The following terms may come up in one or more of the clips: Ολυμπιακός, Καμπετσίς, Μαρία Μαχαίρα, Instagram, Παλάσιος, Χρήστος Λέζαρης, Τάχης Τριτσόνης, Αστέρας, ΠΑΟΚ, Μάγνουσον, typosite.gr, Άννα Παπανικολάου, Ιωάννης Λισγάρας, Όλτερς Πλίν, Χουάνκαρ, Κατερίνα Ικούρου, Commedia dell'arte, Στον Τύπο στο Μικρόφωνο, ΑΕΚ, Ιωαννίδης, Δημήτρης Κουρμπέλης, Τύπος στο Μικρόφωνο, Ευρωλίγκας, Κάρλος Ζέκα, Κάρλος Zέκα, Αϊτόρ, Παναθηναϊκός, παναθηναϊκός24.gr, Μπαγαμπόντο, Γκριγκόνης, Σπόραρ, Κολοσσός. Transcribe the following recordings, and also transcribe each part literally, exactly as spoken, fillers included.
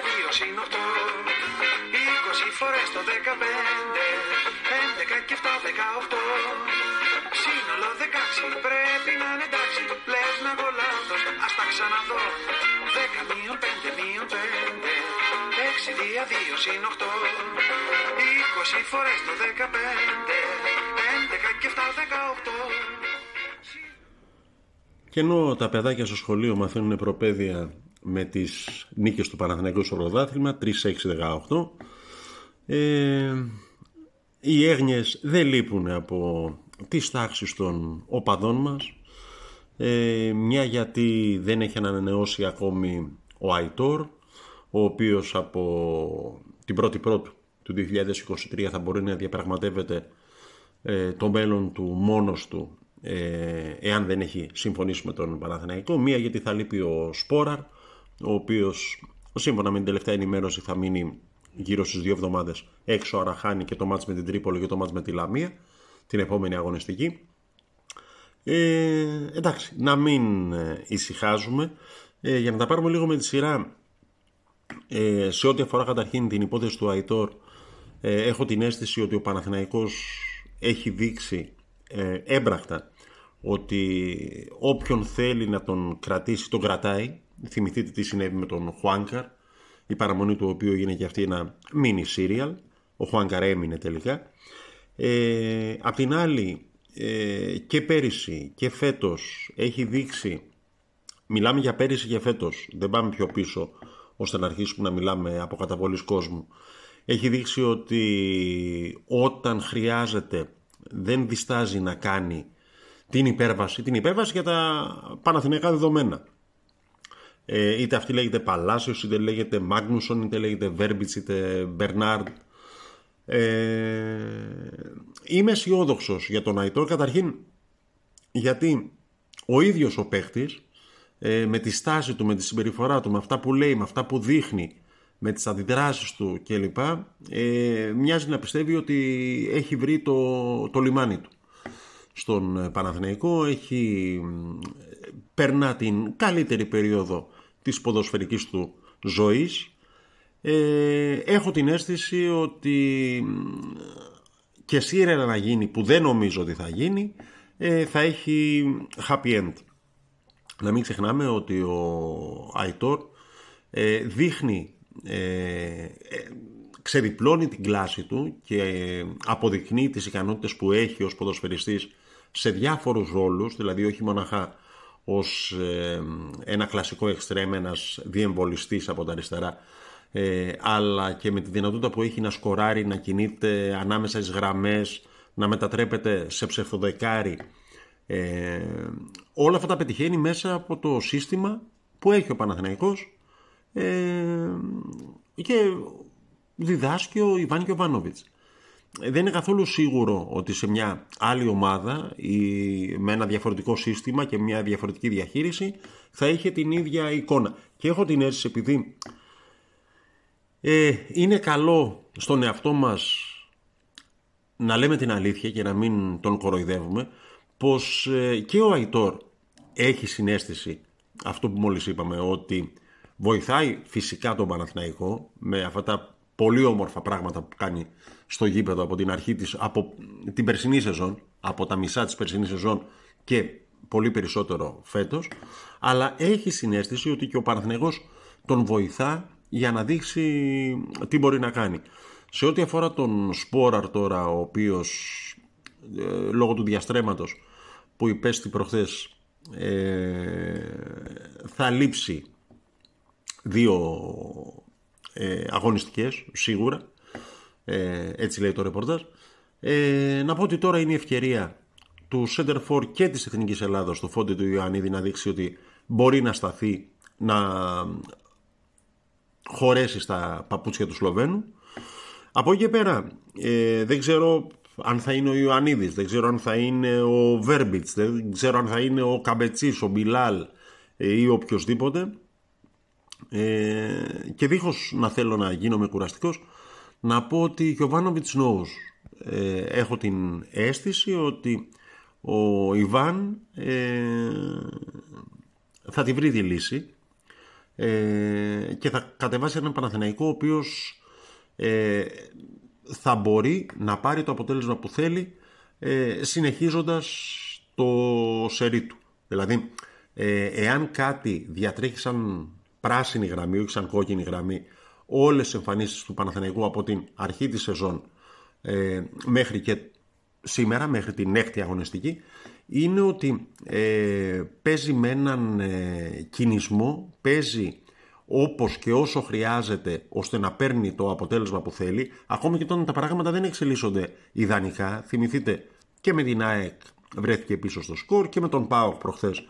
αδειος είναι οκτώ, είκοσι φορές το δεκαπέντε, έντεκα και εφτά δεκαοκτώ. Σύνολο δεκάξι πρέπει να είναι εντάξει, λες να έχω λάθος, ας τα ξαναδώ. Δέκα μείον πέντε μείον πέντε, έξι δια δύο συν οκτώ, είκοσι φορές το δεκαπέντε, έντεκα και εφτά δεκαοκτώ. Και ενώ τα παιδάκια στο σχολείο μαθαίνουν προπαίδεια με τις νίκες του Παναθηναϊκού στο πρωτάθλημα τρία έξι δεκαοκτώ, ε, οι έγνοιες δεν λείπουν από τις τάξεις των οπαδών μας, ε, μια γιατί δεν έχει ανανεώσει ακόμη ο Αϊτόρ, ο οποίος από την πρώτη-πρώτη του είκοσι είκοσι τρία θα μπορεί να διαπραγματεύεται ε, το μέλλον του μόνος του, Ε, εάν δεν έχει συμφωνήσει με τον Παναθηναϊκό. Μία γιατί θα λείπει ο Σπόραρ, ο οποίος σύμφωνα με την τελευταία ενημέρωση θα μείνει γύρω στις δύο εβδομάδες έξω, άρα χάνει και το μάτς με την Τρίπολη και το μάτς με τη Λαμία την επόμενη αγωνιστική. ε, Εντάξει, να μην ησυχάζουμε, ε, για να τα πάρουμε λίγο με τη σειρά. ε, Σε ό,τι αφορά καταρχήν την υπόθεση του Αϊτόρ, ε, έχω την αίσθηση ότι ο Παναθηναϊκός έχει δείξει Ε, έμπρακτα ότι όποιον θέλει να τον κρατήσει τον κρατάει. Θυμηθείτε τι συνέβη με τον Χουάνκαρ, η παραμονή του οποίου έγινε και αυτή ένα mini serial. Ο Χουάνκαρ έμεινε τελικά. ε, Απ' την άλλη, ε, και πέρυσι και φέτος έχει δείξει, μιλάμε για πέρυσι και φέτος, δεν πάμε πιο πίσω ώστε να αρχίσουμε να μιλάμε από καταβολής κόσμου, έχει δείξει ότι όταν χρειάζεται δεν διστάζει να κάνει την υπέρβαση, την υπέρβαση για τα παναθηναϊκά δεδομένα. Ε, είτε αυτή λέγεται Παλάσιος, είτε λέγεται Μάγνουσον, είτε λέγεται Βέρμπιτς, είτε Μπερνάρντ. Ε, είμαι αισιόδοξος για τον Αϊτόρ, καταρχήν γιατί ο ίδιος ο παίχτης, ε, με τη στάση του, με τη συμπεριφορά του, με αυτά που λέει, με αυτά που δείχνει, με τις αντιδράσεις του κλπ, ε, μοιάζει να πιστεύει ότι έχει βρει το, το λιμάνι του στον Παναθηναϊκό. Έχει, περνά την καλύτερη περίοδο της ποδοσφαιρικής του ζωής. Ε, έχω την αίσθηση ότι και σύρερα να γίνει που δεν νομίζω ότι θα γίνει, ε, θα έχει happy end. Να μην ξεχνάμε ότι ο Αϊτόρ ε, δείχνει Ε, ε, ξεδιπλώνει την κλάση του και ε, αποδεικνύει τις ικανότητες που έχει ως ποδοσφαιριστής σε διάφορους ρόλους, δηλαδή όχι μοναχά ως ε, ένα κλασικό εξτρέμ, ένας διεμβολιστής από τα αριστερά, ε, αλλά και με τη δυνατότητα που έχει να σκοράρει, να κινείται ανάμεσα στις γραμμές, να μετατρέπεται σε ψευδοδεκάρι. ε, Όλα αυτά τα πετυχαίνει μέσα από το σύστημα που έχει ο Παναθηναϊκός. Ε, και διδάσκει ο Ιβάν και ο Γιοβάνοβιτς. Δεν είναι καθόλου σίγουρο ότι σε μια άλλη ομάδα ή με ένα διαφορετικό σύστημα και μια διαφορετική διαχείριση θα είχε την ίδια εικόνα. Και έχω την αίσθηση, επειδή ε, είναι καλό στον εαυτό μας να λέμε την αλήθεια και να μην τον κοροϊδεύουμε, πως ε, και ο Αϊτόρ έχει συναίσθηση αυτό που μόλις είπαμε, ότι βοηθάει φυσικά τον Παναθηναϊκό με αυτά τα πολύ όμορφα πράγματα που κάνει στο γήπεδο από την αρχή της, από την περσινή σεζόν, από τα μισά της περσινής σεζόν και πολύ περισσότερο φέτος, αλλά έχει συναίσθηση ότι και ο Παναθηναϊκός τον βοηθά για να δείξει τι μπορεί να κάνει. Σε ό,τι αφορά τον Σπόραρ τώρα, ο οποίος ε, λόγω του διαστρέμματος που υπέστη προχθές ε, θα λείψει δύο ε, αγωνιστικές σίγουρα, ε, έτσι λέει το ρεπορτάζ. ε, Να πω ότι τώρα είναι η ευκαιρία του Center φορ και της Εθνικής Ελλάδος, του Φόντι του Ιωαννίδη, να δείξει ότι μπορεί να σταθεί, να χωρέσει στα παπούτσια του Σλοβαίνου. Από εκεί πέρα ε, δεν ξέρω αν θα είναι ο Ιωαννίδης, δεν ξέρω αν θα είναι ο Βέρμπιτς, δεν ξέρω αν θα είναι ο Καμπετσίς, ο Μπιλάλ ε, ή οποιοδήποτε. Ε, και δίχως να θέλω να γίνομαι κουραστικός, να πω ότι και ο Γιοβάνοβιτς knows. ε, Έχω την αίσθηση ότι ο Ιβάν ε, θα τη βρει τη λύση. ε, και θα κατεβάσει έναν Παναθηναϊκό ο οποίος ε, θα μπορεί να πάρει το αποτέλεσμα που θέλει, ε, συνεχίζοντας το σερί του. Δηλαδή, ε, εάν κάτι διατρέχει σαν πράσινη γραμμή, όχι σαν κόκκινη γραμμή, όλες τις εμφανίσεις του Παναθηναϊκού από την αρχή της σεζόν ε, μέχρι και σήμερα, μέχρι την έκτη αγωνιστική, είναι ότι ε, παίζει με έναν ε, κινησμό, παίζει όπως και όσο χρειάζεται ώστε να παίρνει το αποτέλεσμα που θέλει, ακόμη και όταν τα πράγματα δεν εξελίσσονται ιδανικά. Θυμηθείτε, και με την ΑΕΚ βρέθηκε πίσω στο σκορ, και με τον ΠΑΟΚ προχθές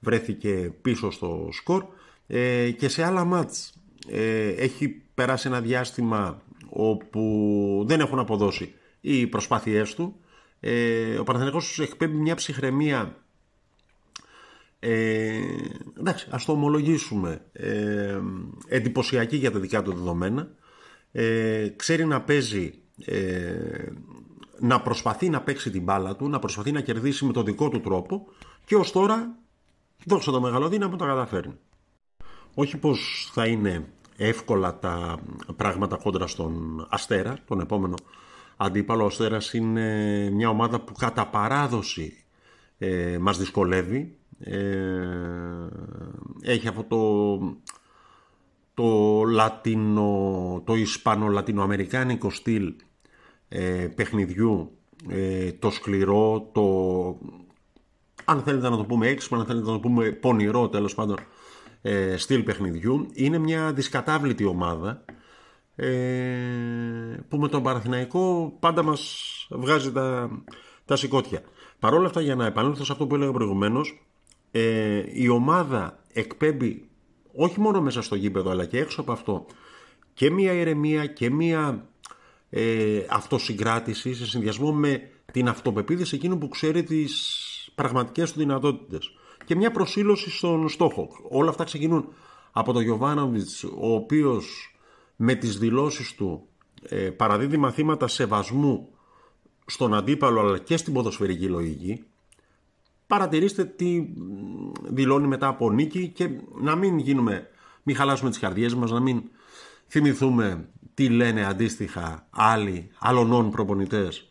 βρέθηκε πίσω στο σκορ, ε, και σε άλλα μάτς ε, έχει περάσει ένα διάστημα όπου δεν έχουν αποδώσει οι προσπάθειές του. Ε, ο Παναθηναϊκός εκπέμπει μια ψυχραιμία, ε, εντάξει, ας το ομολογήσουμε, ε, εντυπωσιακή για τα δικά του δεδομένα. Ε, ξέρει να παίζει, ε, να προσπαθεί να παίξει την μπάλα του, να προσπαθεί να κερδίσει με τον δικό του τρόπο, και ως τώρα, δόξα τω μεγαλοδύναμο, τα καταφέρνει. Όχι πως θα είναι εύκολα τα πράγματα κόντρα στον Αστέρα, τον επόμενο αντίπαλο. Ο Αστέρας είναι μια ομάδα που κατά παράδοση ε, μας δυσκολεύει. Ε, έχει αυτό το, το λατινο, το ισπανο-λατινοαμερικάνικο στυλ ε, παιχνιδιού, ε, το σκληρό, το, αν θέλετε να το πούμε έξυπνο, αν θέλετε να το πούμε πονηρό, τέλος πάντων, ε, στυλ παιχνιδιού. Είναι μια δυσκατάβλητη ομάδα, που με τον Παναθηναϊκό πάντα μας βγάζει τα, τα σηκώτια. Παρ' όλα αυτά, για να επανέλθω σε αυτό που έλεγα προηγουμένως, ε, η ομάδα εκπέμπει όχι μόνο μέσα στο γήπεδο αλλά και έξω από αυτό και μία ηρεμία και μία ε, αυτοσυγκράτηση, σε συνδυασμό με την αυτοπεποίθηση εκείνου που ξέρει τις πραγματικές του δυνατότητες, και μια προσήλωση στον στόχο. Όλα αυτά ξεκινούν από τον Γιοβάνοβιτς, ο οποίος με τις δηλώσεις του ε, παραδίδει μαθήματα σεβασμού στον αντίπαλο αλλά και στην ποδοσφαιρική λογική. Παρατηρήστε τι δηλώνει μετά από νίκη, και να μην γίνουμε, μην χαλάσουμε τις καρδιές μας, να μην θυμηθούμε τι λένε αντίστοιχα άλλοι, άλλων προπονητές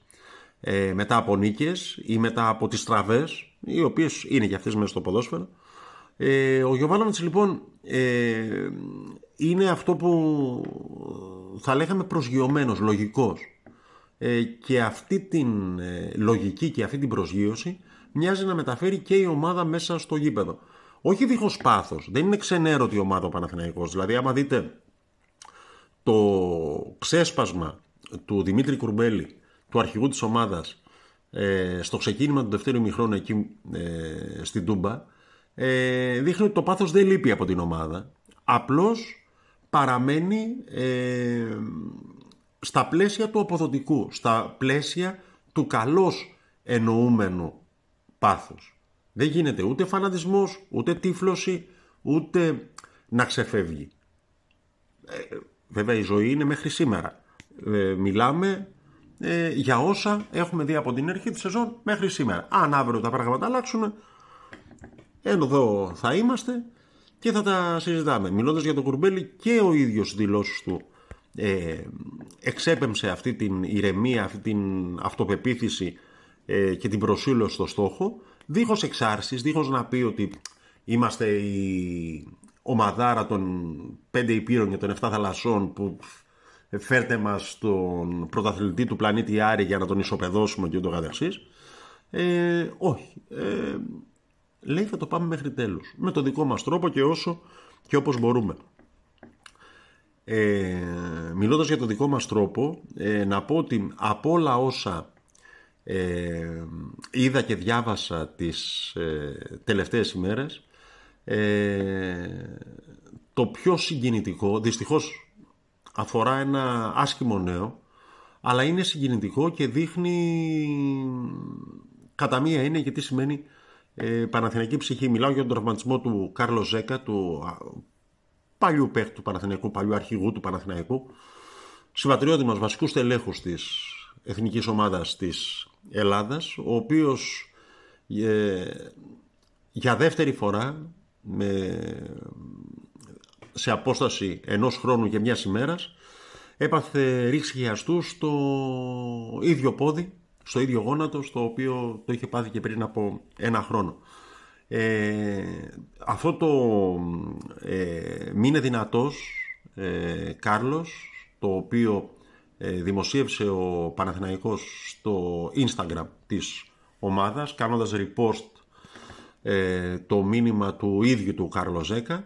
ε, μετά από νίκες ή μετά από τις τραβές, οι οποίες είναι και αυτές μέσα στο ποδόσφαιρο. Ε, ο Γιοβάνοβιτς λοιπόν ε, είναι αυτό που θα λέγαμε προσγειωμένος, λογικός, ε, και αυτή την ε, λογική και αυτή την προσγείωση μοιάζει να μεταφέρει και η ομάδα μέσα στο γήπεδο. Όχι δίχως πάθος, δεν είναι ξενέρωτη ομάδα ο Παναθηναϊκός. Δηλαδή, άμα δείτε το ξέσπασμα του Δημήτρη Κουρμπέλη, του αρχηγού της ομάδας, ε, στο ξεκίνημα του δεύτερου ημιχρόνου εκεί ε, στην Τούμπα, Ε, δείχνει ότι το πάθος δεν λείπει από την ομάδα, απλώς παραμένει ε, στα πλαίσια του αποδοτικού, στα πλαίσια του καλώς εννοούμενου πάθους. Δεν γίνεται ούτε φανατισμός, ούτε τύφλωση, ούτε να ξεφεύγει. ε, Βέβαια, η ζωή είναι μέχρι σήμερα. ε, Μιλάμε ε, για όσα έχουμε δει από την αρχή της σεζόν μέχρι σήμερα. Αν αύριο τα πράγματα αλλάξουν, εδώ θα είμαστε και θα τα συζητάμε. Μιλώντας για τον Κουρμπέλη, και ο ίδιος δηλώσεις του ε, εξέπεμψε αυτή την ηρεμία, αυτή την αυτοπεποίθηση ε, και την προσήλωση στο στόχο, δίχως εξάρσεις, δίχως να πει ότι είμαστε η ομαδάρα των πέντε υπήρων και των εφτά θαλασσών που φέρτε μας τον πρωταθλητή του πλανήτη Άρη για να τον ισοπεδώσουμε και ούτω καθεξής. Ε, όχι... Ε, Λέει θα το πάμε μέχρι τέλους, με το δικό μας τρόπο και όσο και όπως μπορούμε. Ε, μιλώντας για το δικό μας τρόπο, ε, να πω ότι από όλα όσα ε, είδα και διάβασα τις ε, τελευταίες ημέρες, ε, το πιο συγκινητικό, δυστυχώς αφορά ένα άσχημο νέο, αλλά είναι συγκινητικό και δείχνει κατά μία έννοια και τι σημαίνει Ε, Παναθηναϊκή ψυχή. Μιλάω για τον τραυματισμό του Κάρλος Ζέκα, του παλιού παίκτη του Παναθηναϊκού, παλιού αρχηγού του Παναθηναϊκού, συμπατριώτη μας, βασικού στελέχους της εθνικής ομάδας της Ελλάδας, ο οποίος ε, για δεύτερη φορά με, σε απόσταση ενός χρόνου και μιας ημέρας έπαθε ρήξη χιαστού στο ίδιο πόδι, στο ίδιο γόνατο, στο οποίο το είχε πάθει και πριν από ένα χρόνο. Ε, αυτό το ε, «Μην είναι δυνατός ε, Κάρλος», το οποίο ε, δημοσίευσε ο Παναθηναϊκός στο Instagram της ομάδας, κάνοντας repost ε, το μήνυμα του ίδιου του Κάρλος Zέκα,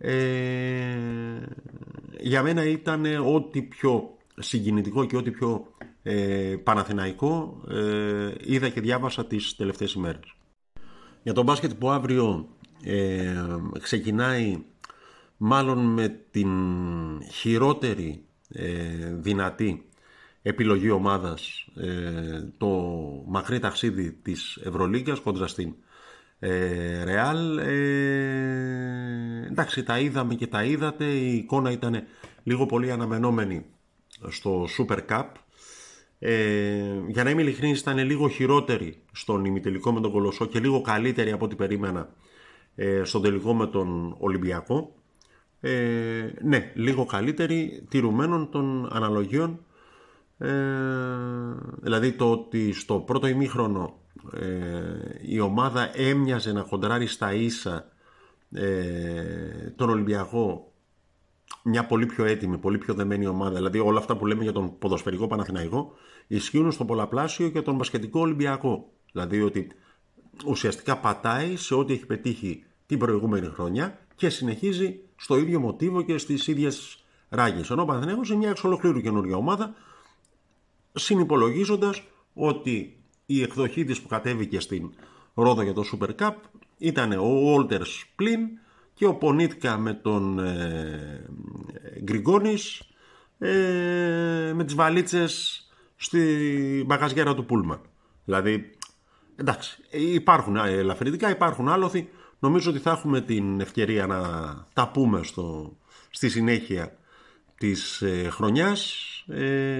Ε, για μένα ήταν ό,τι πιο συγκινητικό και ό,τι πιο ε, παναθηναϊκό ε, είδα και διάβασα τις τελευταίες ημέρες. Για τον μπάσκετ που αύριο ε, ξεκινάει μάλλον με την χειρότερη ε, δυνατή επιλογή ομάδας ε, το μακρύ ταξίδι της Ευρωλίγκας κόντρα στην Ρεάλ. ε, ε, εντάξει, τα είδαμε και τα είδατε, η εικόνα ήταν λίγο πολύ αναμενόμενη στο Super Cup. Ε, για να είμαι ειλικρινής, ήταν λίγο χειρότερη στον ημιτελικό με τον Κολοσσό και λίγο καλύτερη από ό,τι περίμενα ε, στον τελικό με τον Ολυμπιακό. Ε, ναι, λίγο καλύτερη, τηρουμένων των αναλογιών, ε, δηλαδή το ότι στο πρώτο ημίχρονο Ε, η ομάδα έμοιαζε να χοντράρει στα ίσα ε, τον Ολυμπιακό, μια πολύ πιο έτοιμη, πολύ πιο δεμένη ομάδα. Δηλαδή όλα αυτά που λέμε για τον ποδοσφαιρικό Παναθηναϊκό ισχύουν στο πολλαπλάσιο για τον μπασκετικό Ολυμπιακό. Δηλαδή ότι ουσιαστικά πατάει σε ό,τι έχει πετύχει την προηγούμενη χρονιά και συνεχίζει στο ίδιο μοτίβο και στις ίδιες ράγες, ενώ ο Παναθηναϊκός είναι μια εξ ολοκλήρου καινούργια ομάδα, συνυπολογίζοντας ότι η εκδοχή της που κατέβηκε στην Ρόδο για το Super Cup ήταν ο Όλτερς Πλίν και ο Πονίτκα με τον ε, Γκριγκόνης ε, με τις βαλίτσες στη μπαγαζιέρα του Πούλμαν. Δηλαδή, εντάξει, υπάρχουν ελαφρυντικά, υπάρχουν άλοθη. Νομίζω ότι θα έχουμε την ευκαιρία να τα πούμε στο, στη συνέχεια της ε, χρονιάς. Ε,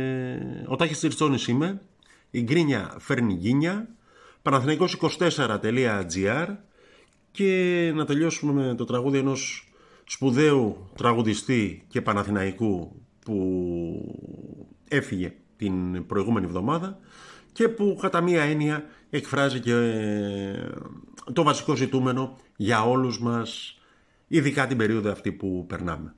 ο Τάχης Τριτσόνης είμαι. Η γκρίνια φέρνει γκίνια. Παναθηναϊκός είκοσι τέσσερα τελεία τζι άρ. Και να τελειώσουμε με το τραγούδι ενός σπουδαίου τραγουδιστή και Παναθηναϊκού που έφυγε την προηγούμενη εβδομάδα και που κατά μία έννοια εκφράζει και το βασικό ζητούμενο για όλους μας, ειδικά την περίοδο αυτή που περνάμε.